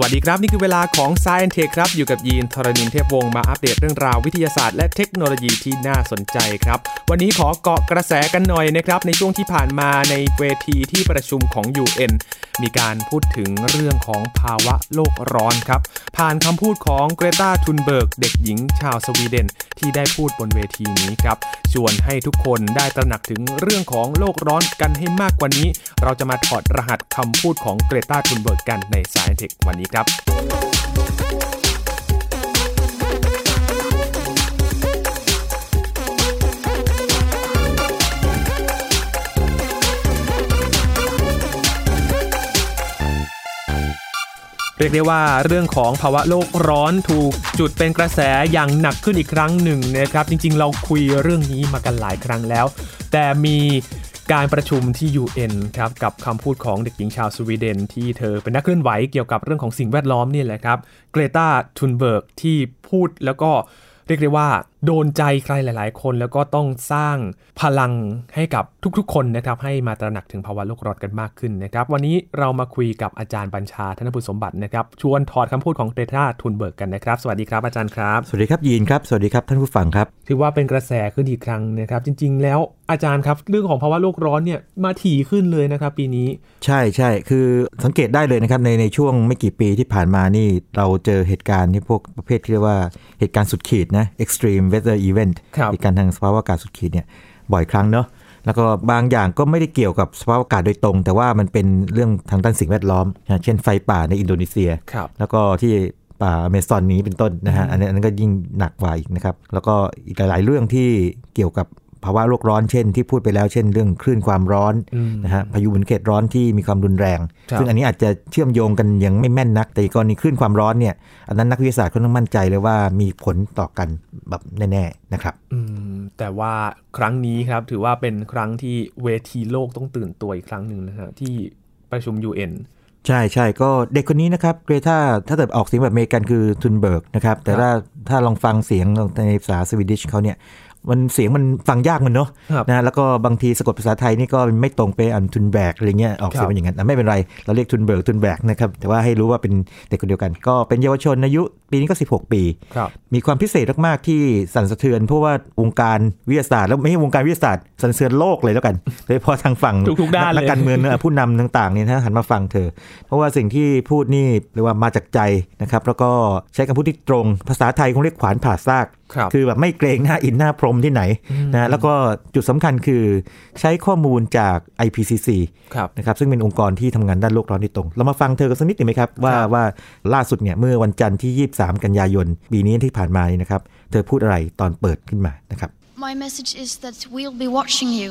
วัสดีครับนี่คือเวลาของ Science Tech ครับอยู่กับยีนทรณินเทพวงศ์มาอัปเดตเรื่องราววิทยาศาสตร์และเทคโนโลยีที่น่าสนใจครับวันนี้ขอเกาะกระแสกันหน่อยนะครับในช่วงที่ผ่านมาในเวทีที่ประชุมของ UN มีการพูดถึงเรื่องของภาวะโลกร้อนครับผ่านคำพูดของ Greta Thunberg เด็กหญิงชาวสวีเดนที่ได้พูดบนเวทีนี้ครับชวนให้ทุกคนได้ตระหนักถึงเรื่องของโลกร้อนกันให้มากกว่านี้เราจะมาถอดรหัสคำพูดของ Greta Thunberg กันใน Science Tech วันนี้ครับเรียกได้ว่าเรื่องของภาวะโลกร้อนถูกจุดเป็นกระแสอย่างหนักขึ้นอีกครั้งหนึ่งนะครับจริงๆเราคุยเรื่องนี้มากันหลายครั้งแล้วแต่มีการประชุมที่ UN ครับกับคำพูดของเด็กหญิงชาวสวีเดนที่เธอเป็นนักเคลื่อนไหวเกี่ยวกับเรื่องของสิ่งแวดล้อมนี่แหละครับเกรตา ทุนเบิร์กที่พูดแล้วก็เรียกได้ว่าโดนใจใครหลายๆคนแล้วก็ต้องสร้างพลังให้กับทุกๆคนนะครับให้มาตระหนักถึงภาวะโลกร้อนกันมากขึ้นนะครับวันนี้เรามาคุยกับอาจารย์บัญชาธนบุญสมบัตินะครับชวนถอดคำพูดของเกรตา ทุนเบิร์กกันนะครับสวัสดีครับอาจารย์ครับสวัสดีครับยีนครับสวัสดีครับท่านผู้ฟังครับถือว่าเป็นกระแสขึ้นอีกครั้งนะครับจริงๆแล้วอาจารย์ครับเรื่องของภาวะโลกร้อนเนี่ยมาถี่ขึ้นเลยนะครับปีนี้ใช่ๆคือสังเกตได้เลยนะครับในช่วงไม่กี่ปีที่ผ่านมานี่เราเจอเหตุการณ์ที่พวกประเภทที่เรียกว่าเหตุการณ์สุดขีดนะ extreme weather event เหตุการณ์ทางสภาพอากาศสุดขีดเนี่ยบ่อยครั้งเนาะแล้วก็บางอย่างก็ไม่ได้เกี่ยวกับสภาพอากาศโดยตรงแต่ว่ามันเป็นเรื่องทางด้านสิ่งแวดล้อมเช่นไฟป่าในอินโดนีเซียแล้วก็ที่ป่าอเมซอนนี้เป็นต้นนะฮะอันนั้นก็ยิ่งหนักกว่าอีกนะครับแล้วก็อีกหลายๆเรื่องที่เกี่ยวกับภาวะโลกร้อนเช่นที่พูดไปแล้วเช่นเรื่องคลื่นความร้อนนะฮะพายุหมุนเขตร้อนที่มีความรุนแรงซึ่งอันนี้อาจจะเชื่อมโยงกันยังไม่แม่นนักแต่กรณีคลื่นความร้อนเนี่ยอันนั้นนักวิทยาศาสตร์เขาต้องมั่นใจเลยว่ามีผลต่อกันแบบแน่ๆนะครับแต่ว่าครั้งนี้ครับถือว่าเป็นครั้งที่เวทีโลกต้องตื่นตัวอีกครั้งนึงนะฮะที่ประชุม UNใช่ก็เด็กคนนี้นะครับเกรตาถ้าเกิดออกเสียงแบบอเมริกันคือทุนเบิร์กนะครับแต่ถ้าลองฟังเสียงในภาษาสวีดิชเขาเนี่ยมันเสียงมันฟังยากมันเนาะนะแล้วก็บางทีสะกดภาษาไทยนี่ก็ไม่ตรงไปอันทุนแบกอะไรเงี้ยออกเสียงมันอย่างนั้นแต่ไม่เป็นไรเราเรียกทุนเบิร์กทุนแบกนะครับแต่ว่าให้รู้ว่าเป็นเด็กคนเดียวกันก็เป็นเยาวชนอายุปีนี้ก็16ปีมีความพิเศษมากๆที่สั่นสะเทือนเพราะว่าวงการวิทยาศาสตร์แล้วไม่ใช่วงการวิทยาศาสตร์สั่นสะเทือนโลกเลยแล้วกันโดยเฉพาะทางฝั่งนักการเมืองผู้นำต่างๆเนี่ยนะหันมาฟังเธอเพราะว่าสิ่งที่พูดนี่เรียกว่ามาจากใจนะครับแล้วก็ใช้คำพูดที่ตรงภาษาไทยคงเรียกขวานผ่าซากคือแบบไม่เกรงหน้าอินหน้าพรมที่ไหนนะแล้วก็จุดสำคัญคือใช้ข้อมูลจาก IPCC นะครับซึ่งเป็นองค์กรที่ทำงานด้านโลกร้อนโดยตรงเรามาฟังเธอกันสักนิดหนึ่งไหมครับว่าล่าสุดเนี่ยเมื่อวันจันทร์ที่23กันยายนปีนี้ที่ผ่านมานี่นะครับเธอพูดอะไรตอนเปิดขึ้นมานะครับ My message is that we'll be watching you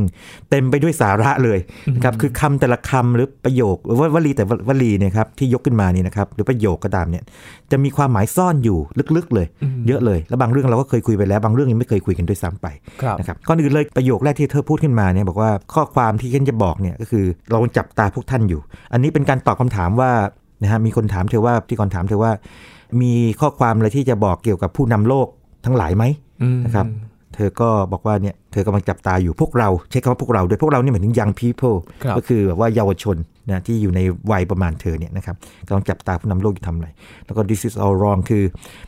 เต็มไปด้วยสาระเลยนะครับคือคำแต่ละคำหรือประโยคหรือว่าวลีแต่วลีเนี่ยครับที่ยกขึ้นมานี่นะครับหรือประโยคก็ตามเนี่ยจะมีความหมายซ่อนอยู่ลึกๆเลยเยอะเลยและบางเรื่องเราก็เคยคุยไปแล้วบางเรื่องยังไม่เคยคุยกันด้วยซ้ำไปนะครับก่อนอื่นเลยประโยคแรกที่เธอพูดขึ้นมาเนี่ยบอกว่าข้อความที่ฉันจะบอกเนี่ยก็คือเราจับตาพวกท่านอยู่อันนี้เป็นการตอบคำถามว่านะฮะมีคนถามเธอว่าที่ก่อนถามเธอว่ามีข้อความอะไรที่จะบอกเกี่ยวกับผู้นำโลกทั้งหลายไหมนะครับ เธอก็บอกว่าเนี่ยเธอกำลังจับตาอยู่พวกเราใช้คำว่าพวกเราโดยพวกเรานี่หมายถึง young people ก็คือแบบว่าเยาวชนนะที่อยู่ในวัยประมาณเธอเนี่ยนะครับกำลังจับตาผู้นำโลกอยู่ทำอะไรแล้วก็ this is all wrong คือ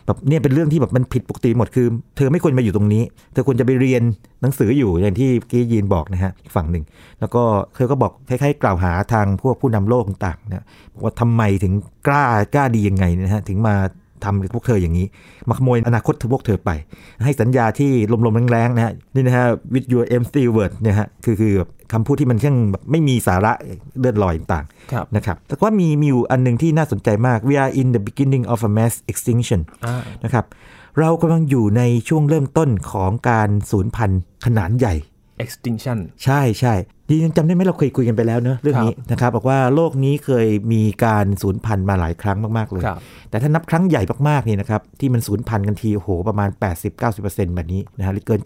แบบเนี่ยเป็นเรื่องที่แบบมันผิดปกติหมดคือเธอไม่ควรมาอยู่ตรงนี้เธอควรจะไปเรียนหนังสืออยู่อย่างที่กี้ยีนบอกนะฮะฝั่งหนึ่งแล้วก็เธอก็บอกคล้ายๆกล่าวหาทางพวกผู้นำโลกต่างๆนะว่าทำไมถึงกล้าดียังไงนะฮะถึงมาทำพวกเธออย่างนี้มาขโมยอนาคตพวกเธอไปให้สัญญาที่ลมๆแรงๆนะฮะนี่นะฮะ with your empty word เนี่ยฮะคือคำพูดที่มันช่างแบบไม่มีสาระเลื่อนลอยต่างๆนะครับแต่ว่ามีอยู่อันนึงที่น่าสนใจมาก we are in the beginning of a mass extinction นะครับเรากำลังอยู่ในช่วงเริ่มต้นของการสูญพันธุ์ขนาดใหญ่ extinction ใช่ๆดีจำได้ไหมเราเคยคุยกันไปแล้วเนอะเรื่องนี้นะครับบอกว่าโลกนี้เคยมีการสูญพันธุ์มาหลายครั้งมากๆเลยแต่ถ้านับครั้งใหญ่มากๆนี่นะครับที่มันสูญพันธุ์กันทีโอ้โหประมาณ 80-90% แบบนี้นะฮะหรือเกิน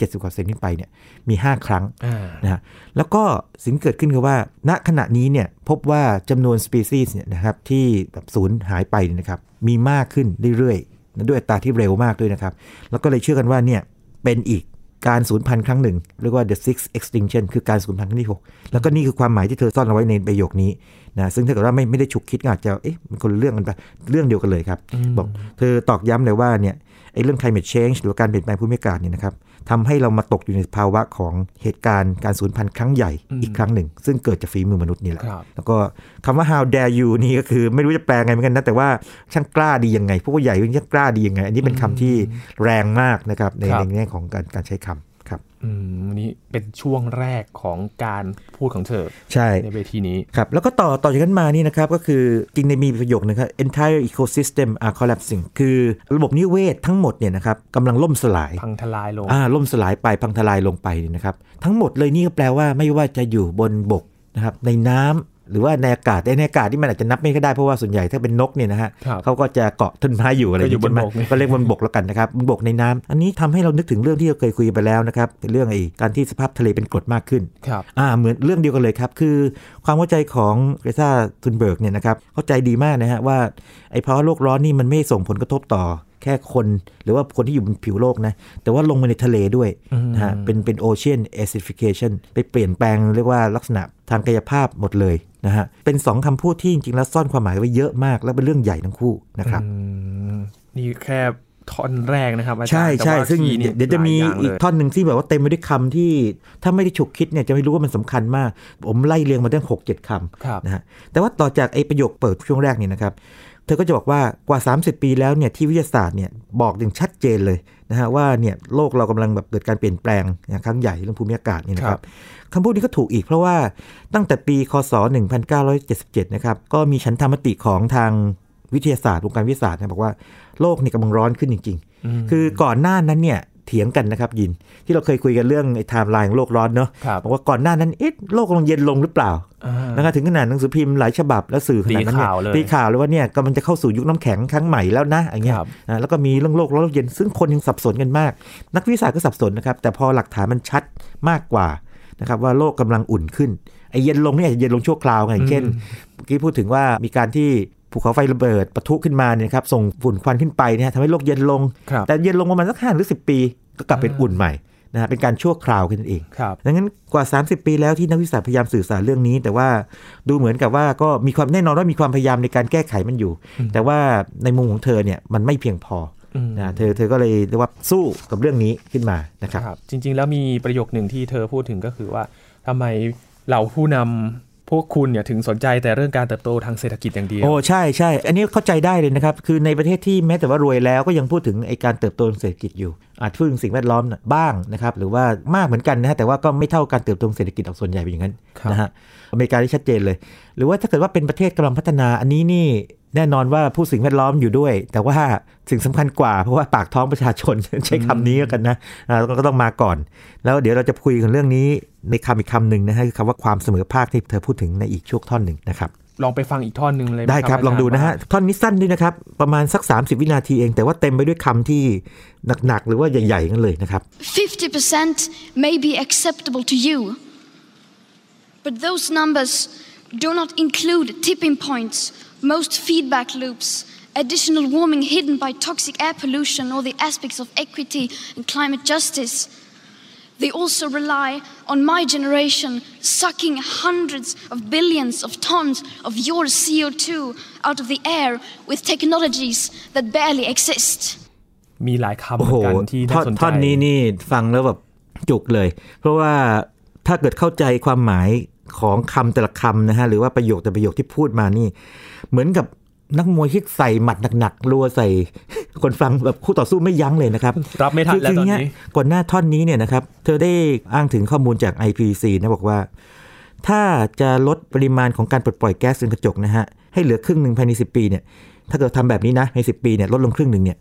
70% ขึ้นไปเนี่ยมี5ครั้งนะฮะแล้วก็สิ่งเกิดขึ้นคือว่าณขณะนี้เนี่ยพบว่าจำนวนสปีชีส์เนี่ยนะครับที่แบบสูญหายไปนะครับมีมากขึ้นเรื่อยๆด้วยอัตราที่เร็วมากด้วยนะครับแล้วก็เลยเชื่อกันว่าเนี่ยเป็นอีกการสูญพันธุ์ครั้งหนึ่งเรียกว่า the sixth extinction คือการสูญพันธุ์ครั้งที่6แล้วก็นี่คือความหมายที่เธอซ่อนเอาไว้ในประโยคนี้นะซึ่งถ้าเกิดว่าไม่ได้ฉุกคิดอาจจะมันคนเรื่องกันไปเรื่องเดียวกันเลยครับบอกเธอตอกย้ำเลยว่าเนี่ยไอ้เรื่อง climate change หรือการเปลี่ยนแปลงภูมิอากาศเนี่ยนะครับทำให้เรามาตกอยู่ในภาวะของเหตุการณ์การสูญพันธุ์ครั้งใหญ่อีกครั้งหนึ่งซึ่งเกิดจากฝีมือมนุษย์นี่แหละแล้วก็คำว่า how dare you นี่ก็คือไม่รู้จะแปลไงเหมือนกันนะแต่ว่าช่างกล้าดียังไงพวกใหญ่ช่างกล้าดียังไงอันนี้เป็นคำที่แรงมากนะครับในแง่ของการใช้คำวันนี้เป็นช่วงแรกของการพูดของเธอใช่ในเวทีนี้ครับแล้วก็ต่อจากนั้นมานี่นะครับก็คือจริงในมีประโยคนึงครับ entire ecosystem are collapsing คือระบบนิเวศทั้งหมดเนี่ยนะครับกำลังล่มสลายพังทลายลงล่มสลายไปพังทลายลงไปนี่นะครับทั้งหมดเลยนี่ก็แปลว่าไม่ว่าจะอยู่บนบกนะครับในน้ำหรือว่าในอากาศในอากาศที่มันอาจจะนับไม่ได้เพราะว่าส่วนใหญ่ถ้าเป็นนกเนี่ยนะฮะเขาก็จะเกาะต้นไม้อยู่อะไรอยู่บนบกก็เรียกบนบกแล้วกันนะครับบนบกในน้ำอันนี้ทำให้เรานึกถึงเรื่องที่เราเคยคุยไปแล้วนะครับเรื่องไอ้การที่สภาพทะเลเป็นกรดมากขึ้นเหมือนเรื่องเดียวกันเลยครับคือความเข้าใจของ Greta Thunberg เนี่ยนะครับเข้าใจดีมากนะฮะว่าไอ้ภาวะโลกร้อนนี่มันไม่ส่งผลกระทบต่อแค่คนหรือว่าคนที่อยู่บนผิวโลกนะแต่ว่าลงมาในทะเลด้วยนะฮะเป็น ocean acidification ไปเปลี่ยนแปลงเรียกว่าลักษณะทางกายภาพหมดเลยนะฮะเป็นสองคำพูดที่จริงๆแล้วซ่อนความหมายไว้เยอะมากและเป็นเรื่องใหญ่ทั้งคู่นะครับนี่แค่ท่อนแรกนะครับอาจารย์ใช่ซึ่งเดี๋ยวจะมีอีกท่อนหนึ่งที่แบบว่าเต็มไปด้วยคำที่ถ้าไม่ได้ฉุกคิดเนี่ยจะไม่รู้ว่ามันสำคัญมากผมไล่เรียงมาตั้ง 6-7 คำนะฮะแต่ว่าต่อจากไอ้ประโยคเปิดช่วงแรกนี่นะครับเธอก็จะบอกว่ากว่า30ปีแล้วเนี่ยที่วิทยาศาสตร์เนี่ยบอกอย่างชัดเจนเลยนะฮะว่าเนี่ยโลกเรากำลังแบบเกิดการเปลี่ยนแปลงอย่างครั้งใหญ่เรื่องภูมิอากาศนี่นะครับคำพูดนี้ก็ถูกอีกเพราะว่าตั้งแต่ปีคศ1977นะครับก็มีฉันทามติของทางวิทยาศาสตร์วงการวิทยาศาสตร์นะบอกว่าโลกนี่กำลังร้อนขึ้นจริงๆคือก่อนหน้านั้นเนี่ยเถียงกันนะครับยินที่เราเคยคุยกันเรื่องไอ้ไทม์ไลน์ของโลกร้อนเนาะบอกว่าก่อนหน้านั้นโลกกำลังเย็นลงหรือเปล่านะครับถึงขนาดหนังสือพิมพ์หลายฉบับและสื่อขนาดนั้นตีข่าวเลยว่าเนี่ยกำลังจะเข้าสู่ยุคน้ำแข็งครั้งใหม่แล้วนะอย่างเงี้ยแล้วก็มีเรื่องโลกร้อนโลกเย็นซึ่งคนยังสับสนกันมากนักวิทยาศาสตร์ก็สับสนนะครับแต่พอหลักฐานมันชัดมากกว่านะครับว่าโลกกำลังอุ่นขึ้นไอ้เย็นลงเนี่ยเย็นลงชั่วคราวอย่างเช่นเมื่อกี้พูดถึงว่ามีการที่ภูเขาไฟระเบิดปะทุขึ้นมาเนี่ยครับส่งฝุ่นควันขึ้นไปนะฮะทำให้โลกเย็นลงแต่เย็นลงประมาณสัก5 หรือ 10 ปีก็กลับเป็นอุ่นใหม่นะฮะเป็นการชั่วคราวขึ้นเองดังนั้นกว่า30ปีแล้วที่นักวิทยาศาสตร์พยายามสื่อสารเรื่องนี้แต่ว่าดูเหมือนกับว่าก็มีความแน่นอนว่ามีความพยายามในการแก้ไขมันอยู่แต่ว่าในมุมของเธอเนี่ยมันไม่เพียงพอนะเธอก็เลยเรียกว่าสู้กับเรื่องนี้ขึ้นมานะครับจริงๆแล้วมีประโยคหนึ่งที่เธอพูดถึงก็คือว่าทำไมเราผู้นำพวกคุณเนี่ยถึงสนใจแต่เรื่องการเติบโตทางเศรษฐกิจอย่างเดียวโอ้ใช่อันนี้เข้าใจได้เลยนะครับคือในประเทศที่แม้แต่ว่ารวยแล้วก็ยังพูดถึงไอ้การเติบโตทางเศรษฐกิจอยู่อาจพึ่งสิ่งแวดล้อมบ้างนะครับหรือว่ามากเหมือนกันนะแต่ว่าก็ไม่เท่าการเติบโตทางเศรษฐกิจออกส่วนใหญ่เป็นอย่างนั้นนะฮะอเมริกาที่ชัดเจนเลยหรือว่าถ้าเกิดว่าเป็นประเทศกำลังพัฒนาอันนี้นี่แน่นอนว่าผู้สิ่งแวดล้อมอยู่ด้วยแต่ว่าสิ่งสำคัญกว่าเพราะว่าปากท้องประชาชนใช้คำนี้กันนะก็ต้องมาก่อนแล้วเดี๋ยวเราจะคุยกันเรื่องนี้ในคำอีกคำหนึ่งนะฮะคือคำว่าความเสมอภาคที่เธอพูดถึงในอีกช่วงท่อนหนึ่งนะครับลองไปฟังอีกท่อนหนึ่งเลยได้ครับลองดูนะฮะท่อนนี้สั้นด้วยนะครับประมาณสัก30วินาทีเองแต่ว่าเต็มไปด้วยคำที่หนักๆหรือว่าใหญ่ๆกันเลยนะครับ 50% may be acceptable to you but those numbers do not include tipping points most feedback loops additional warming hidden by toxic air pollution or the aspects of equity and climate justice They also rely on my generation sucking hundreds of billions of tons of your CO2 out of the air with technologies that barely exist. มีหลายคำเหมือนกันที่น่าสนใจท่อนนี้นี่ฟังแล้วแบบจุกเลยเพราะว่าถ้าเกิดเข้าใจความหมายของคำแต่ละคำนะฮะหรือว่าประโยคแต่ประโยคที่พูดมานี่เหมือนกับนักมวยที่ใส่หมัดหนักๆรัวใส่คนฟังแบบคู่ต่อสู้ไม่ยั้งเลยนะครับรับไม่ทันแล้วตอนนี้ก่อนหน้าท่อนนี้เนี่ยนะครับเธอได้อ้างถึงข้อมูลจาก IPCC นะบอกว่าถ้าจะลดปริมาณของการปลดปล่อยแก๊สเรือนกระจกนะฮะให้เหลือครึ่งนึงภายใน10 ปีเนี่ยถ้าเกิดทำแบบนี้นะใน10 ปีเนี่ยลดลงครึ่งนึงเนี่ย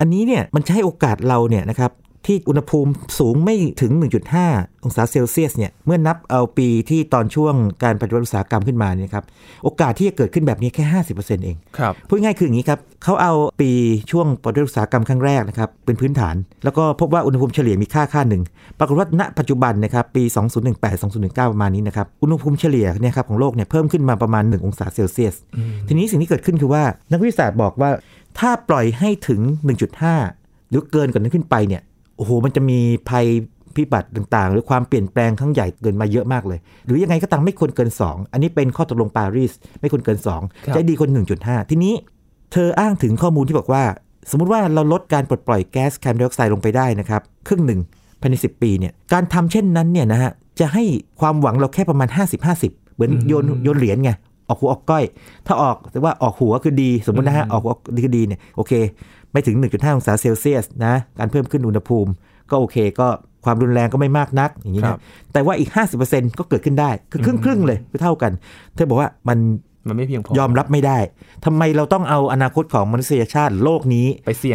อันนี้เนี่ยมันจะให้โอกาสเราเนี่ยนะครับที่อุณหภูมิสูงไม่ถึง 1.5 องศาเซลเซียสเนี่ยเมื่อนับเอาปีที่ตอนช่วงการปฏิวัติอุตสาหกรรมขึ้นมาเนี่ยครับโอกาสที่จะเกิดขึ้นแบบนี้แค่ 50% เองครับพูดง่ายคืออย่างนี้ครับเขาเอาปีช่วงปฏิวัติอุตสาหกรรมครั้งแรกนะครับเป็นพื้นฐานแล้วก็พบว่าอุณหภูมิเฉลี่ยมีค่าหนึ่งปรากฏว่าณปัจจุบันนะครับปี 2018-2019 ประมาณนี้นะครับอุณหภูมิเฉลี่ยเนี่ยครับของโลกเนี่ยเพิ่มขึ้นมาประมาณ 1 องศาเซลเซียสทีนี้สิ่งที่เกิดขึ้นคือว่านักวิทยาศาสตร์บอกว่าถ้าปล่อยให้ถึง 1.5 หรือเกินกว่านั้นขึ้นไปเนี่ยโอ้โหมันจะมีภัยพิบัติต่างๆหรือความเปลี่ยนแปลงครั้งใหญ่เกินมาเยอะมากเลยหรือยังไงก็ตามไม่ควรเกิน2อันนี้เป็นข้อตกลงปารีสไม่ควรเกิน2จะดีคน 1.5 ทีนี้เธออ้างถึงข้อมูลที่บอกว่าสมมุติว่าเราลดการปลดปล่อยแก๊สคาร์บอนไดออกไซด์ลงไปได้นะครับครึ่งหนึ่งภายใน10 ปีเนี่ยการทำเช่นนั้นเนี่ยนะฮะจะให้ความหวังเราแค่ประมาณ 50-50 เหมือนโยนเหรียญไงออกหัวออกก้อยถ้าออกแต่ว่าออกหัวคือดีสมมุตินะฮะออกหัวดีคือดีเนี่ยโอเคไม่ถึง 1.5 องศาเซลเซียสนะการเพิ่มขึ้นอุณหภูมิก็โอเคก็ความรุนแรงก็ไม่มากนักอย่างนี้นะแต่ว่าอีก 50% ก็เกิดขึ้นได้คือครึ่งเลยคือเท่ากันเธอบอกว่ามันไม่เพียงพอยอมรับไม่ได้ทำไมเราต้องเอาอนาคตของมนุษยชาติโลกนี้ไปเสี่ย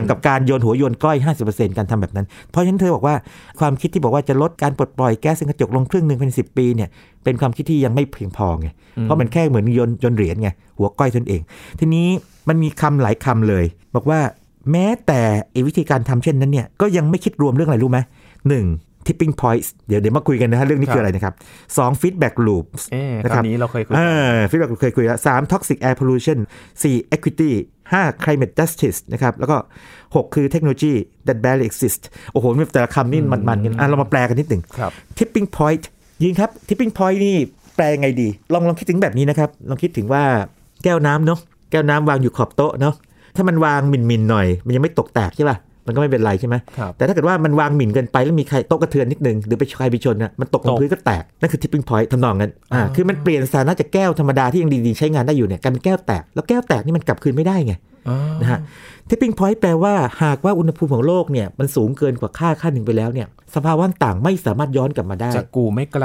งกับการโยนหัวโยนก้อย 50% การทำแบบนั้นเพราะฉะนั้นเธอบอกว่าความคิดที่บอกว่าจะลดการปลดปล่อยแก๊สเรือนกระจกลงครึ่งนึงภายใน10 ปีเนี่ยเป็นความคิดที่ยังไม่เพียงพอไงเพราะมันแค่เหมือนโยนเหรียญไงหัวก้อยตนเองทีนี้มันมีคำหลายคำเลยบอกว่าแม้แต่วิธีการทำเช่นนั้นเนี่ยก็ยังไม่คิดรวมเรื่องอะไรรู้ไหม 1. tipping point เดี๋ยวมาคุยกันนะฮะเรื่องนี้คืออะไรนะครับ 2. feedback loop นะครับนี้เราเคยคุยfeedback loop เคยคุยแล้ว 3. toxic air pollution 4. equity 5. climate justice นะครับแล้วก็ 6. คือ technology that barely exist โอ้โหแต่ละคำนี่มันกันเรามาแปลกันนิดหนึ่ง tipping point ยิงครับ tipping point นี่แปลยังไงดีลองคิดถึงแบบนี้นะครับลองคิดถึงว่าแก้วน้ำเนาะแก้วน้ำวางอยู่ขอบโต๊ะเนาะถ้ามันวางหมิ่นหน่อยมันยังไม่ตกแตกใช่ป่ะมันก็ไม่เป็นไรใช่ไหมแต่ถ้าเกิดว่ามันวางหมิ่นเกินไปแล้วมีใครโต๊ะกระเทือนนิดนึงหรือไปใครไปชนนะมันตกลงพื้นก็แตกนั่นคือ tipping point ทำนองนั้นคือมันเปลี่ยนสถานะจากแก้วธรรมดาที่ยังดีๆใช้งานได้อยู่เนี่ยกลายเป็นแก้วแตกแล้วแก้วแตกนี่มันกลับคืนไม่ได้ไงนะฮะ tipping point แปลว่าหากว่าอุณหภูมิของโลกเนี่ยมันสูงเกินกว่าค่าหนึ่งไปแล้วเนี่ยสภาวะต่างไม่สามารถย้อนกลับมาได้จะกูไม่ก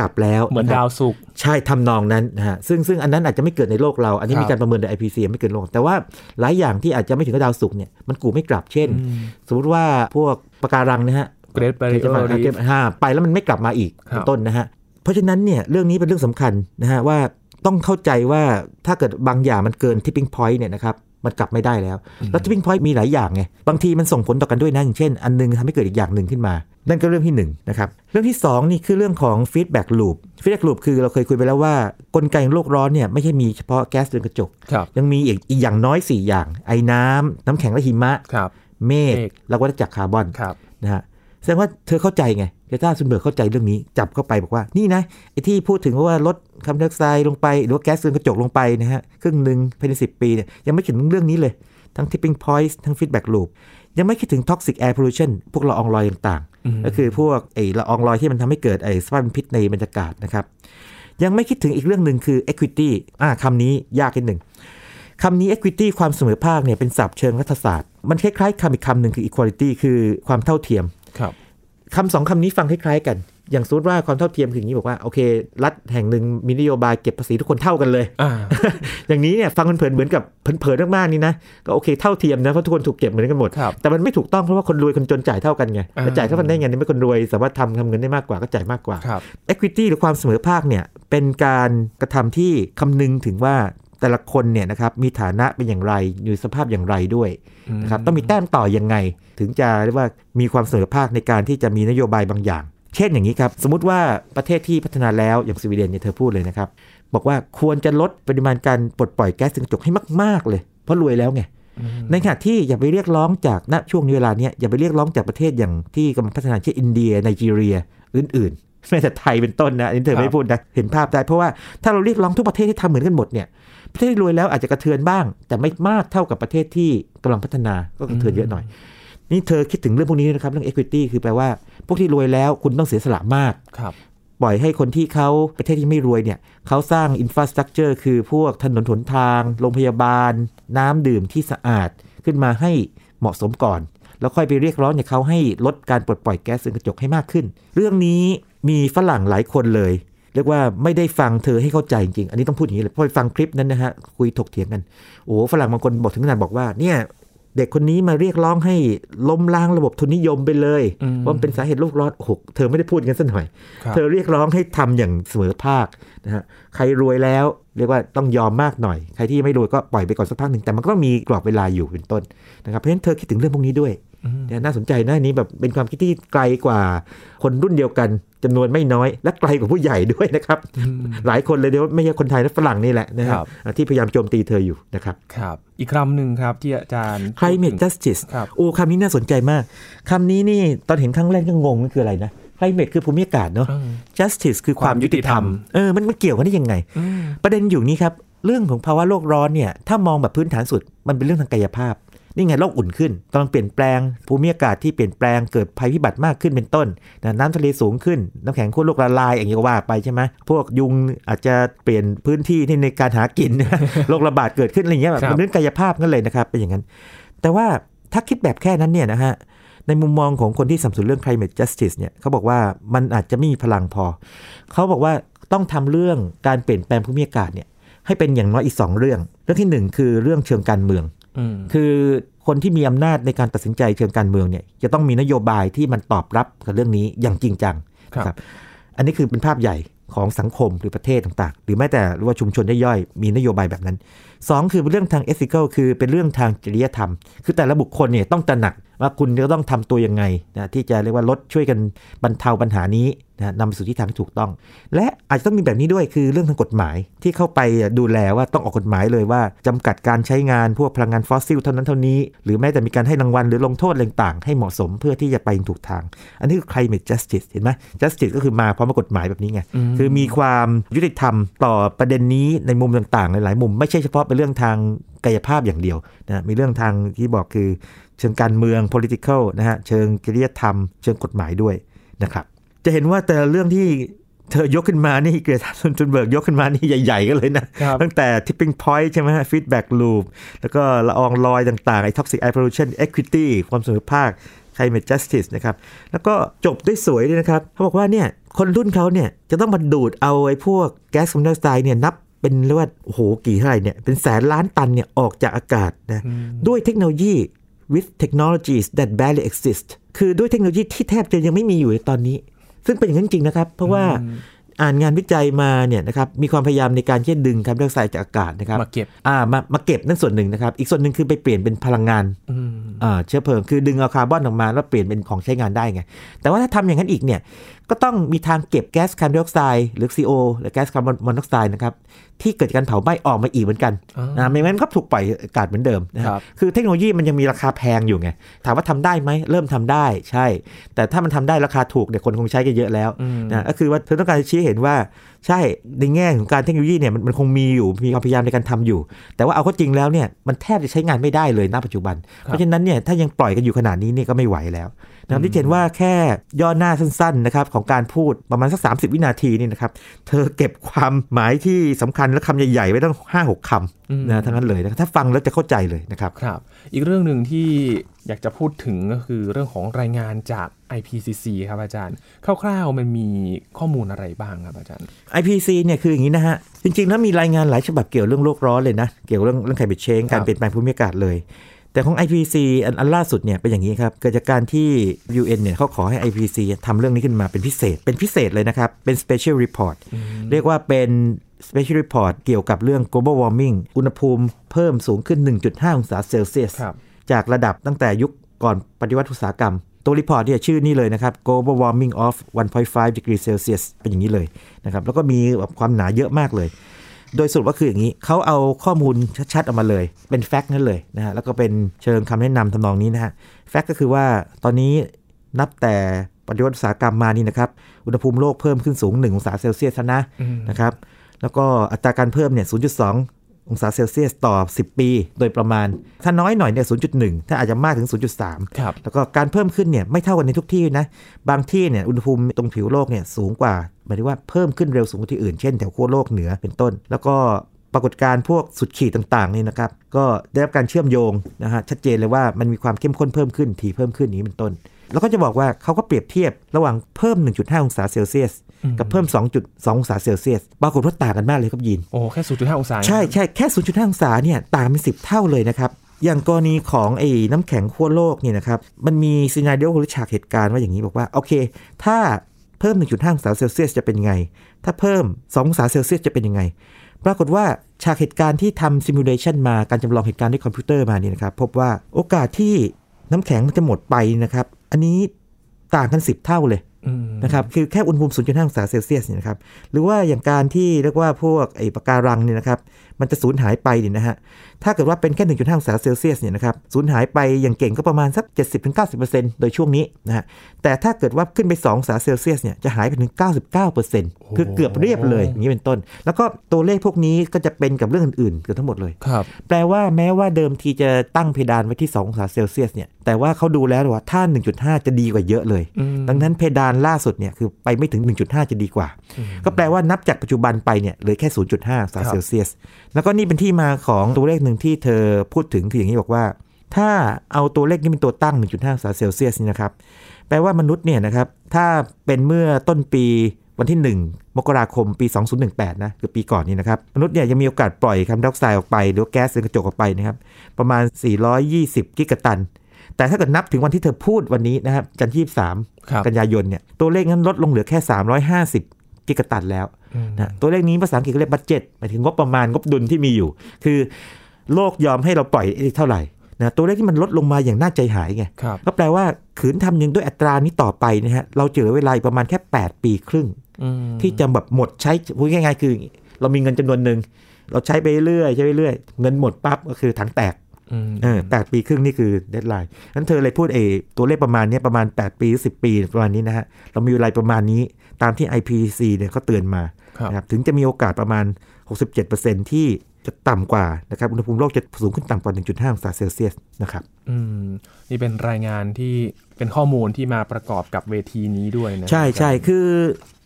ลับแล้วเหมือนดาวศุกร์ใช่ทำนองนั้นนะฮะซึ่งอันนั้นอาจจะไม่เกิดในโลกเราอันนี้มีการประเมินโดย IPCC ไม่เกิดโลกแต่ว่าหลายอย่างที่อาจจะไม่ถึงกับดาวศุกร์เนี่ยมันกูไม่กลับเช่นสมมติว่าพวกปะการังนะฮะเกรทไปแล้วมันไม่กลับมาอีกต้นนะฮะเพราะฉะนั้นเนี่ยเรื่องนี้เป็นเรื่องสำคัญนะฮะว่าต้องเข้าใจว่าถ้าเกิดบางอย่างมันเกิน tipping point เนี่ยนะครับมันกลับไม่ได้แล้วแล้ว tipping point มีหลายอย่างไงบางทีมันส่งผลต่อกันด้วยนะอย่างเช่นอันนึงทำให้เกิดอีกอย่างนึงขึ้นมานั่นก็เรื่องที่1นะครับเรื่องที่2นี่คือเรื่องของ feedback loop feedback loop คือเราเคยคุยไปแล้วว่ากลไกของโลกร้อนเนี่ยไม่ใช่มีเฉพาะแก๊สเรือนกระจกยังมีอีกอย่างน้อย4อย่างไอ้น้ำแข็งและหิมะเมฆแล้วก็จากคาร์บอนนะฮะแสดงว่าเธอเข้าใจไงGreta Thunberg เข้าใจเรื่องนี้จับเข้าไปบอกว่านี่นะไอ้ที่พูดถึงว่าลดคาร์บอนไดออกไซด์ลงไปหรือว่าแก๊สเรือนกระจกลงไปนะฮะครึ่งนึงภายใน10 ปีเนี่ยยังไม่คิดถึงเรื่องนี้เลยทั้ง tipping point ทั้ง feedback loop ยังไม่คิดถึง toxic air pollution พวกละอองลอยต่างๆก็คือพวกไอ้ละอองลอยที่มันทำให้เกิดไอ้สารพิษในบรรยากาศนะครับยังไม่คิดถึงอีกเรื่องนึงคือ equity คำนี้ยากนิดนึงคำนี้ equity ความเสมอภาคเนี่ยเป็นศัพท์เชิงรัฐศาสตร์มันคล้ายๆคำอีกคำนึงคือ equality คือความเท่าเทียมคำสองคำนี้ฟังคล้ายๆกันอย่างสมมติว่าความเท่าเทียมคืออย่างนี้บอกว่าโอเครัฐแห่งหนึ่งมีนโยบายเก็บภาษีทุกคนเท่ากันเลย อย่างนี้เนี่ยฟังเพลินๆเหมือนกับเพลินๆมากๆนี่นะก็โอเคเท่าเทียมนะเพราะทุกคนถูกเก็บเหมือนกันหมดแต่มันไม่ถูกต้องเพราะว่าคนรวยคนจนจ่ายเท่ากันไงจะจ่ายเท่ากันได้ไงในเมื่อคนรวยสามารถทำเงินได้มากกว่าก็จ่ายมากกว่า equity หรือความเสมอภาคเนี่ยเป็นการกระทำที่คำนึงถึงว่าแต่ละคนเนี่ยนะครับมีฐานะเป็นอย่างไรอยู่สภาพอย่างไรด้วยนะครับต้องมีแต้มต่อยังไงถึงจะเรียกว่ามีความเสมอภาคในการที่จะมีนโยบายบางอย่างเช่นอย่างนี้ครับสมมุติว่าประเทศที่พัฒนาแล้วอย่างสวีเดนเนี่ยเธอพูดเลยนะครับบอกว่าควรจะลดปริมาณการปลดปล่อยแก๊สเรือนกระจกให้มากๆเลยเพราะรวยแล้วไง ในขณะที่อย่าไปเรียกร้องจากณช่วงนี้เวลาเนี้ยอย่าไปเรียกร้องจากประเทศอย่างที่กำลังพัฒนาเช่นอินเดียไนจีเรียอื่นๆแม้แต่ไทยเป็นต้นนะนี่เธอไม่พูดนะเห็นภาพได้เพราะว่าถ้าเราเรียกร้องทุกประเทศที่ทำเหมือนกันหมดเนี่ยประเทศรวยแล้วอาจจะกระเทือนบ้างแต่ไม่มากเท่ากับประเทศที่กำลังพัฒนาก็กระเทือนเยอะหน่อยนี่เธอคิดถึงเรื่องพวกนี้นะครับเรื่อง equity คือแปลว่าพวกที่รวยแล้วคุณต้องเสียสละมากปล่อยให้คนที่เขาประเทศที่ไม่รวยเนี่ยเขาสร้าง infrastructure คือพวกถนนหนทางโรงพยาบาลน้ำดื่มที่สะอาดขึ้นมาให้เหมาะสมก่อนแล้วค่อยไปเรียกร้องจากเขาให้ลดการปลดปล่อยแก๊สเรือนกระจกให้มากขึ้นเรื่องนี้มีฝรั่งหลายคนเลยเรียกว่าไม่ได้ฟังเธอให้เข้าใจจริงๆอันนี้ต้องพูดอย่างนี้เลยเพราะฟังคลิปนั้นนะฮะคุยถกเถียงกันโอ้ฝรั่งบางคนบอกถึงขนาดบอกว่าเนี่ยเด็กคนนี้มาเรียกร้องให้ล้มล้างระบบทุนนิยมไปเลยว่ามันเป็นสาเหตุโลกร้อนโอ้โหเธอไม่ได้พูดกันซะหน่อยเธอเรียกร้องให้ทำอย่างเสมอภาคนะฮะใครรวยแล้วเรียกว่าต้องยอมมากหน่อยใครที่ไม่รวยก็ปล่อยไปก่อนสักพักหนึ่งแต่มันก็ต้องมีกรอบเวลาอยู่เป็นต้นนะครับเพราะฉะนั้นเธอคิดถึงเรื่องพวกนี้ด้วยน่าสนใจนะนี้แบบเป็นความคิดที่ไกลกว่าคนรุ่นเดียวกันจำนวนไม่น้อยและไกลกว่าผู้ใหญ่ด้วยนะครับหลายคนเลยเดี๋ยวไม่ใช่คนไทยนะฝรั่งนี่แหละนะครับที่พยายามโจมตีเธออยู่นะครับครับอีกคำหนึ่งครับที่อาจารย์ climate justice โอ้คำนี้น่าสนใจมากคำนี้นี่ตอนเห็นครั้งแรกก็งงมันคืออะไรนะ climate คือภูมิอากาศเนาะ justice คือความยุติธรรมมันเกี่ยวกันได้ยังไงประเด็นอยู่นี้ครับเรื่องของภาวะโลกร้อนเนี่ยถ้ามองแบบพื้นฐานสุดมันเป็นเรื่องทางกายภาพนี่ไงโลกอุ่นขึ้นกำลังเปลี่ยนแปลงภูมิอากาศที่เปลี่ยนแปลงเกิดภัยพิบัติมากขึ้นเป็นต้นน้ำทะเลสูงขึ้นน้ำแข็งขั้วโลกละลายอย่างนี้ก็ว่าไปใช่ไหมพวกยุงอาจจะเปลี่ยนพื้นที่ในการหากินโรคระบาดเกิดขึ้นอะไรเงี้ยแบบเป็นเรื่องกายภาพนั่นเลยนะครับเป็นอย่างนั้นแต่ว่าถ้าคิดแบบแค่นั้นเนี่ยนะฮะในมุมมองของคนที่สนับสนุนเรื่อง climate justice เนี่ยเขาบอกว่ามันอาจจะไม่มีพลังพอเขาบอกว่าต้องทำเรื่องการเปลี่ยนแปลงภูมิอากาศเนี่ยให้เป็นอย่างน้อยอีก2เรื่องเรื่องที่1คือเรื่องเชิงการเมืองคือคนที่มีอำนาจในการตัดสินใจเชิงการเมืองเนี่ยจะต้องมีนโยบายที่มันตอบรับกับเรื่องนี้อย่างจริงจังครับอันนี้คือเป็นภาพใหญ่ของสังคมหรือประเทศต่างๆหรือแม้แต่ว่าชุมชนย่อยๆมีนโยบายแบบนั้น2คือเรื่องทาง ethical คือเป็นเรื่องทางจริยธรรมคือแต่ละบุคคลเนี่ยต้องตระหนักว่าคุณจะต้องทำตัวยังไงนะที่จะเรียกว่าลดช่วยกันบรรเทาปัญหานี้นะนำไปสู่ทิศทางที่ถูกต้องและอาจจะต้องมีแบบนี้ด้วยคือเรื่องทางกฎหมายที่เข้าไปดูแลว่าต้องออกกฎหมายเลยว่าจำกัดการใช้งานพวกพลังงานฟอสซิลเท่านั้นเท่านี้หรือแม้แต่มีการให้รางวัลหรือลงโทษต่างๆให้เหมาะสมเพื่อที่จะไปถูกทางอันนี้คือ climate justice เห็นไหม justice ก็คือมาพร้อมกับกฎหมายแบบนี้ไงคือมีความยุติธรรมต่อประเด็นนี้ในมุมต่างๆหลายๆมุมไม่ใช่เฉพาะเป็นเรื่องทางกายภาพอย่างเดียวนะมีเรื่องทางที่บอกคือเชิงการเมือง political นะฮะเชิงจริยธรรมเชิงกฎหมายด้วยนะครับจะเห็นว่าแต่เรื่องที่เธอยกขึ้นมานี่Greta Thunbergยกขึ้นมานี่ใหญ่ๆกันเลยนะตั้งแต่ tipping point ใช่ไหมฮะ feedback loop แล้วก็ละอองลอยต่างๆไอ้ toxic air pollution equity ความเสมอภาค climate justice นะครับแล้วก็จบได้สวยด้วยนะครับเขาบอกว่าเนี่ยคนรุ่นเขาเนี่ยจะต้องมาดูดเอาไอ้พวกแก๊สคาร์บอนไดออกไซด์เนี่ยนับเป็นเรียกว่าโอ้โหกี่เท่าไหร่เนี่ยเป็นแสนล้านตันเนี่ยออกจากอากาศนะด้วยเทคโนโลยี with technologies that barely exist คือด้วยเทคโนโลยีที่แทบจะยังไม่มีอยู่ในตอนนี้ซึ่งเป็นอย่างนั้นจริงนะครับเพราะว่าอ่านงานวิจัยมาเนี่ยนะครับมีความพยายามในการที่จะดึงคาร์บอนไดออกไซด์จากอากาศนะครับมาเก็บนั่นส่วนหนึ่งนะครับอีกส่วนหนึ่งคือไปเปลี่ยนเป็นพลังงานเชื้อเพลิงคือดึงเอาคาร์บอนออกมาแล้วเปลี่ยนเป็นของใช้งานได้ไงแต่ว่าถ้าทำอย่างนั้นอีกเนี่ยก็ต้องมีทางเก็บแก๊สคาร์บอนไดออกไซด์หรือ CO หรือแก๊สคาร์บอนมอนอกไซด์นะครับที่เกิดการเผาไหม้ออกมาอีกเหมือนกันไม่งั้นก็ถูกปล่อยอากาศเหมือนเดิมนะครับคือเทคโนโลยีมันยังมีราคาแพงอยู่ไงถามว่าทำได้ไหมเริ่มทำได้ใช่แต่ถ้ามันทำได้ราคาถูกเนี่ยคนคงใช้กันเยอะแล้วนะก็คือว่าเธอต้องการชี้เห็นว่าใช่ในแง่ของการเทคโนโลยีเนี่ยมันคงมีอยู่มีความพยายามในการทำอยู่แต่ว่าเอาเข้าจริงแล้วเนี่ยมันแทบจะใช้งานไม่ได้เลยณปัจจุบันเพราะฉะนั้นเนี่ยถ้ายังปล่อยกันอยู่ขนาดนี้เนี่ยก็ไม่ไหวแล้วนะครับที่เห็นว่าแค่ย่อหน้าสั้นๆนะครับของการพูดประมาณสัก30วินาทีนี่นะครับเธอเก็บความหมายที่สำคัญและคำใหญ่ๆไว้ตั้ง 5-6 คำนะทั้งนั้นเลยนะถ้าฟังแล้วจะเข้าใจเลยนะครับครับอีกเรื่องหนึ่งที่อยากจะพูดถึงก็คือเรื่องของรายงานจาก IPCC ครับอาจารย์คร่าวๆมันมีข้อมูลอะไรบ้างครับอาจารย์ IPCC เนี่ยคืออย่างนี้นะฮะจริงๆแล้วมีรายงานหลายฉบับเกี่ยวเรื่องโลกร้อนเลยนะเกี่ยวเรื่อง climate change การเปลี่ยนแปลงภูมิอากาศเลยแต่ของ IPCC อันล่าสุดเนี่ยเป็นอย่างนี้ครับเกิดจากการที่ UN เนี่ยเขาขอให้ IPCC ทำเรื่องนี้ขึ้นมาเป็นพิเศษเลยนะครับเป็น special report เรียกว่าเป็น special report เกี่ยวกับเรื่อง global warming อุณหภูมิเพิ่มสูงขึ้น 1.5 องศาเซลเซียสจากระดับตั้งแต่ยุคก่อนปฏิวัติอุตสาหกรรมตัวรีพอร์ตเนี่ยชื่อนี่เลยนะครับ global warming of 1.5 degrees Celsius เป็นอย่างนี้เลยนะครับแล้วก็มีความหนาเยอะมากเลย โดยสรุปว่าคืออย่างนี้เขาเอาข้อมูลชัดๆออกมาเลยเป็นแฟกต์นั่นเลยนะฮะแล้วก็เป็นเชิงคำแนะนำทำนองนี้นะฮะแฟกต์ก็คือว่าตอนนี้นับแต่ปฏิวัติอุตสาหกรรมมานี่นะครับอุณหภูมิโลกเพิ่มขึ้นสูง1องศาเซลเซียสนะครับแล้วก็อัตราการเพิ่มเนี่ย 0.2 องศาเซลเซียสต่อ10ปีโดยประมาณถ้าน้อยหน่อยเนี่ย 0.1 ถ้าอาจจะมากถึง 0.3 แล้วก็การเพิ่มขึ้นเนี่ยไม่เท่ากันในทุกที่นะบางที่เนี่ยอุณหภูมิตรงผิวโลกเนี่ยสูงกว่าหมายถึงว่าเพิ่มขึ้นเร็วสูงกว่าที่อื่นเช่นแถวขั้วโลกเหนือเป็นต้นแล้วก็ปรากฏการณ์พวกสุดขีดต่างๆนี่นะครับก็ได้รับการเชื่อมโยงนะฮะชัดเจนเลยว่ามันมีความเข้มข้นเพิ่มขึ้นถี่เพิ่มขึ้นนี้เป็นต้นแล้วก็จะบอกว่าเขาก็เปรียบเทียบระหว่างเพิ่ม 1.5 องศาเซลเซียสกับเพิ่ม 2.2 องศาเซลเซียสปรากฏว่าต่างกันมากเลยครับยินโอ้แค่ 0.5 องศาใช่ใช่แค่ 0.5 องศาเนี่ยต่างเป็น10เท่าเลยนะครับอย่างกรณีของไอ้น้ำแข็งขั้วโลกนี่นะครับมันมีซีนาริโอหรือฉากเหตุการณ์ว่าอย่างนี้บอกว่าโอเคถ้าเพิ่ม 1.5 องศาเซลเซียสจะเป็นไงถ้าเพิ่ม 2 องศาเซลเซียสจะเป็นยังไงปรากฏว่าฉากเหตุการณ์ที่ทำซิมูเลชันมาการจำลองเหตุการณ์ด้วยคอมพิวเตอร์มานี่นะครับพบว่าโอกาสที่น้ำแข็งมันจะหมดไปนะครับอันนี้ต่างกัน10เท่าเลยนะครับคือแค่อุณหภูมิ 0.5 องศาเซลเซียสเนี่ยนะครับหรือว่าอย่างการที่เรียกว่าพวกไอ้ปะการังเนี่ยนะครับมันจะสูญหายไปเนี่ยนะฮะถ้าเกิดว่าเป็นแค่ 1.5 องศาเซลเซียสเนี่ยนะครับสูญหายไปอย่างเก่งก็ประมาณสัก 70-90% โดยช่วงนี้นะฮะแต่ถ้าเกิดว่าขึ้นไป 2 องศาเซลเซียสเนี่ยจะหายไปถึง 99% คือเกือบเรียบเลยอย่างนี้เป็นต้นแล้วก็ตัวเลขพวกนี้ก็จะเป็นกับเรื่องอื่นๆเกือบทั้งหมดเลยแปลว่าแม้ว่าเดิมทีจะตั้งเพดานไว้ที่ 2 องศาเซลเซียสเนี่ยแต่ว่าเขาดูแล้วว่าถ้า 1.5 จะดีกว่าเยอะเลยดังนั้นเพดานล่าสุดเนี่ยคือไปไม่ถึง 1.5 จะดีกว่าก็แปลว่านับจากปัจจุบันไปเนี่ยเหลือแค่ 0.5 องศาเซลเซียสแล้วก็นี่เป็นที่มาของตัวเลขหนึ่งที่เธอพูดถึงคืออย่างนี้บอกว่าถ้าเอาตัวเลขนี้เป็นตัวตั้ง 1.5 องศาเซลเซียสนี่นะครับแปลว่ามนุษย์เนี่ยนะครับถ้าเป็นเมื่อต้นปีวันที่1มกราคมปี2018นะคือปีก่อนนี่นะครับมนุษย์เนี่ยยังมีโอกาสปล่อยคาร์บอนไดออกไซด์ออกไปหรือแก๊สเรือนกระจกออกไปนะครับประมาณ420กิกะตันแต่ถ้าเกิดนับถึงวันที่เธอพูดวันนี้นะครับจันทร์ที่23กันยายนเนี่ยตัวเลขนั้นลดลงเหลือแค่350กิกะตันแล้วนะตัวเลขนี้ภาษาอังกฤษเรียกบัดเจ็ตหมายถึงงบประมาณงบดุลที่มีอยู่คือโลกยอมให้เราปล่อยเท่าไหร่นะตัวเลขที่มันลดลงมาอย่างน่าใจหายไงก็แปลว่าขืนทำยังด้วยอัตรานี้ต่อไปนะฮะเราจะเหลือเวลาประมาณแค่8ปีครึ่งที่จะแบบหมดใช้พูดง่ายๆคือเรามีเงินจำนวนนึงเราใช้ไปเรื่อยใช้ไปเรื่อยเงินหมดปั๊บก็คือถังแตก8ปีครึ่งนี่คือเดดไลน์งั้นเธอเลยพูดตัวเลขประมาณนี้ประมาณ8ปีหรือ10ปีประมาณนี้นะฮะเรามีเวลาประมาณนี้ตามที่ IPCC เนี่ยเขาเตือนมานะครับถึงจะมีโอกาสประมาณ 67% ที่จะต่ำกว่านะครับอุณหภูมิโลกจะสูงขึ้นต่ำกว่า 1.5 องศาเซลเซียสนะครับนี่เป็นรายงานที่เป็นข้อมูลที่มาประกอบกับเวทีนี้ด้วยนะใช่ใช่คือ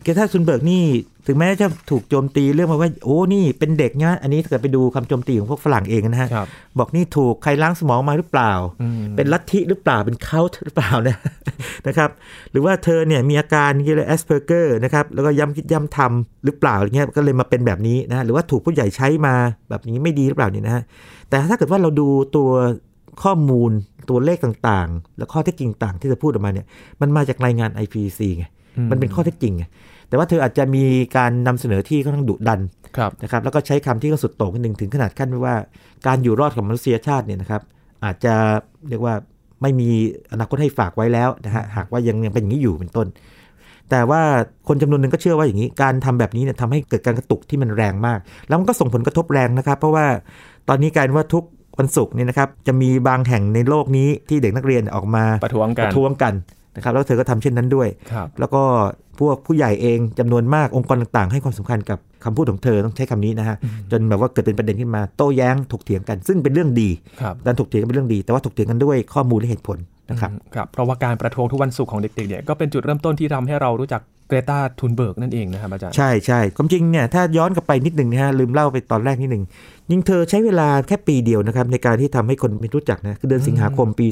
Greta Thunberg นี่ถึงแม้จะถูกโจมตีเรื่องมาว่าโอ้นี่เป็นเด็กนะอันนี้ถ้าเกิดไปดูคำโจมตีของพวกฝรั่งเองนะฮะบอกนี่ถูกใครล้างสมองมาหรือเปล่าเป็นลัทธิหรือเปล่าเป็นคัลต์หรือเปล่านะ นะครับหรือว่าเธอเนี่ยมีอาการที่เรียก Asperger นะครับแล้วก็ย้ำคิดย้ำทำหรือเปล่าอย่างเงี้ยก็เลยมาเป็นแบบนี้นะหรือว่าถูกผู้ใหญ่ใช้มาแบบนี้ไม่ดีหรือเปล่านี่นะฮะแต่ถ้าเกิดว่าเราดูตัวข้อมูลตัวเลขต่างๆและข้อเท็จจริงต่างที่จะพูดออกมาเนี่ยมันมาจากรายงาน IPCC ไงมันเป็นข้อเท็จจริงไงแต่ว่าเธออาจจะมีการนำเสนอที่ค่อนข้างดุดันนะครับแล้วก็ใช้คำที่ก็สุดโต่งนิดนึงถึงขนาดขั้นว่าการอยู่รอดของมนุษยชาติเนี่ยนะครับอาจจะเรียกว่าไม่มีอนาคตให้ฝากไว้แล้วนะฮะหากว่ายังเป็นอย่างนี้อยู่เป็นต้นแต่ว่าคนจำนวนหนึ่งก็เชื่อว่าอย่างนี้การทำแบบนี้เนี่ยทำให้เกิดการกระตุกที่มันแรงมากแล้วมันก็ส่งผลกระทบแรงนะครับเพราะว่าตอนนี้การว่าทุกวันศุกร์นี่นะครับจะมีบางแห่งในโลกนี้ที่เด็กนักเรียนออกมาประท้วงกันนะครับแล้วเธอก็ทำเช่นนั้นด้วยแล้วก็พวกผู้ใหญ่เองจำนวนมากองค์กรต่างๆให้ความสำคัญกับคำพูดของเธอต้องใช้คำนี้นะฮะจนแบบว่าเกิดเป็นประเด็นขึ้นมาโต้แย้งถกเถียงกันซึ่งเป็นเรื่องดีการถกเถียงกันเป็นเรื่องดีแต่ว่าถกเถียงกันด้วยข้อมูลและเหตุผลนะครับเพราะว่าการประท้วงทุกวันศุกร์ของเด็กๆเนี่ยก็เป็นจุดเริ่มต้นที่ทำให้เรารู้จักGreta Thunberg นั่นเองนะครับอาจารย์ใช่ๆความจริงเนี่ยถ้าย้อนกลับไปนิดนึงนะฮะลืมเล่าไปตอนแรกนิดนึงยิ่งเธอใช้เวลาแค่ปีเดียวนะครับในการที่ทำให้คนไม่รู้จักนะคือเดือนสิงหาคมปี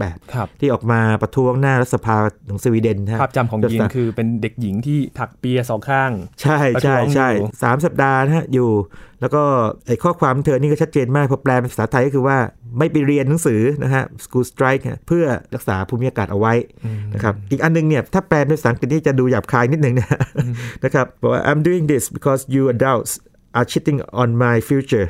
2018ที่ออกมาประท้วงหน้ารัฐสภาของสวีเดนนะภาพจำของยินคือเป็นเด็กหญิงที่ถักเปียสองข้างใช่ๆๆ3สัปดาห์นะฮะอยู่แล้วก็ไอ้ข้อความเธอนี่ก็ชัดเจนมากพอแปลเป็นภาษาไทยก็คือว่าไม่ไปเรียนหนังสือนะฮะ School Strike เพื่อรักษาภูมิอากาศเอาไว้นะครับอีกอันนึงเนี่ยถ้าแปลเป็นภาษาอังกฤษนี่จะดูหยาบคายนิดนึงนะนะครับบอกว่า I'm doing this because you adults are cheating on my future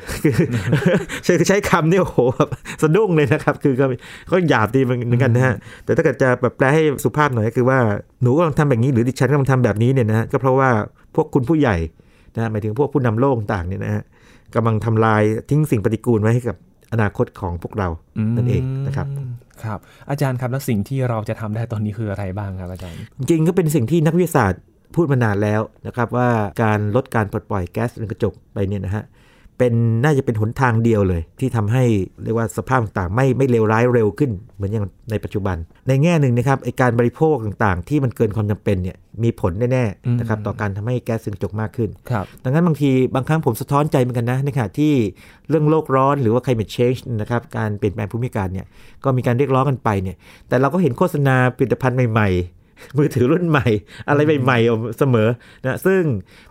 คือใช้คำนี่โอ้โหแบบสะดุ้งเลยนะครับคือก็หยาบดีเหมือนกันนะฮะแต่ถ้าเกิดจะแบบแปลให้สุภาพหน่อยก็คือว่าหนูกำลังทำแบบนี้หรือดิฉันกำลังทำแบบนี้เนี่ยนะก็เพราะว่าพวกคุณผู้ใหญ่ นะหมายถึงพวกผู้นำโลกต่างเนี่ยนะฮะกำลังทำลายทิ้งสิ่งปฏิกูลไว้ให้กับอนาคตของพวกเรานั่นเองนะครับครับอาจารย์ครับแล้วสิ่งที่เราจะทำได้ตอนนี้คืออะไรบ้างครับอาจารย์จริงก็เป็นสิ่งที่นักวิทยาศาสตร์พูดมานานแล้วนะครับว่าการลดการปลดปล่อยแก๊สเรือนกระจกไปเนี่ยนะฮะเป็นน่าจะเป็นหนทางเดียวเลยที่ทำให้เรียกว่าสภาพต่างๆไม่เลวร้ายเร็วขึ้นเหมือนอย่างในปัจจุบันในแง่หนึ่งนะครับไอ้การบริโภคต่างๆที่มันเกินความจำเป็นเนี่ยมีผลแน่ๆนะครับต่อการทำให้แก๊สเรือนกระจกมากขึ้นดังนั้นบางทีบางครั้งผมสะท้อนใจเหมือนกันนะในขณะที่เรื่องโลกร้อนหรือว่า climate change นะครับการเปลี่ยนแปลงภูมิอากาศเนี่ยก็มีการเรียกร้องกันไปเนี่ยแต่เราก็เห็นโฆษณาผลิตภัณฑ์ใหม่ๆมือถือรุ่นใหม่อะไรใหม่ๆเสมอนะซึ่ง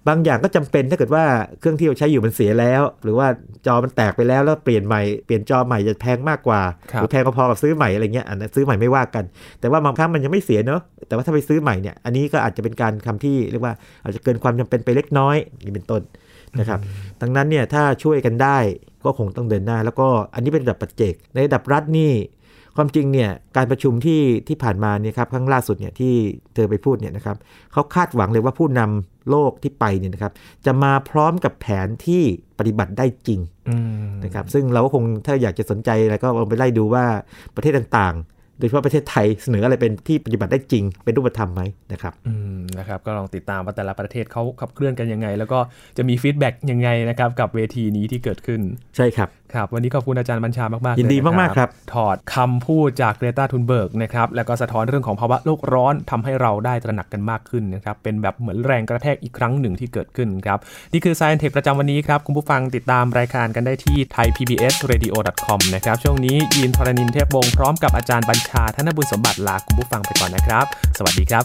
บางอย่างก็จำเป็นถ้าเกิดว่าเครื่องที่เราใช้อยู่มันเสียแล้วหรือว่าจอมันแตกไปแล้วแล้วเปลี่ยนใหม่เปลี่ยนจอใหม่จะแพงมากกว่าหรือแพงพอกับซื้อใหม่อะไรเงี้ยอันนั้นซื้อใหม่ไม่ว่ากันแต่ว่าบางครั้งมันยังไม่เสียเนาะแต่ว่าถ้าไปซื้อใหม่เนี่ยอันนี้ก็อาจจะเป็นการทำที่เรียกว่าอาจจะเกินความจำเป็นไปเล็กน้อยนี่เป็นต้นนะครับดังนั้นเนี่ยถ้าช่วยกันได้ก็คงต้องเดินหน้าแล้วก็อันนี้เป็นระดับปัจเจกในระดับรัฐนี่ความจริงเนี่ยการประชุมที่ผ่านมาเนี่ยครับครั้งล่าสุดเนี่ยที่เธอไปพูดเนี่ยนะครับเขาคาดหวังเลยว่าผู้นำโลกที่ไปเนี่ยนะครับจะมาพร้อมกับแผนที่ปฏิบัติได้จริงนะครับซึ่งเราก็คงถ้าอยากจะสนใจอะไรก็ลองไปไล่ดูว่าประเทศต่างๆโดยเฉพาะประเทศไทยเสนออะไรเป็นที่ปฏิบัติได้จริงเป็นรูปธรรมไหมนะครับนะครับก็ลองติดตามว่าแต่ละประเทศเขาขับเคลื่อนกันยังไงแล้วก็จะมีฟีดแบ็กยังไงนะครับกับเวทีนี้ที่เกิดขึ้นใช่ครับครับวันนี้ขอบคุณอาจารย์บัญชามากๆยินดีมากๆครับถอดคำพูดจาก Greta Thunberg นะครับแล้วก็สะท้อนเรื่องของภาวะโลกร้อนทำให้เราได้ตระหนักกันมากขึ้นนะครับเป็นแบบเหมือนแรงกระแทกอีกครั้งหนึ่งที่เกิดขึ้นครับนี่คือ Science Tech ประจำวันนี้ครับคุณผู้ฟังติดตามรายการกันได้ที่ thaipbsradio.com นะครับช่วงนี้ยินทรณินเทพวงศ์พร้อมกับอาจารย์บัญชาธนบุญสมบัติลาคุณผู้ฟังไปก่อนนะครับสวัสดีครับ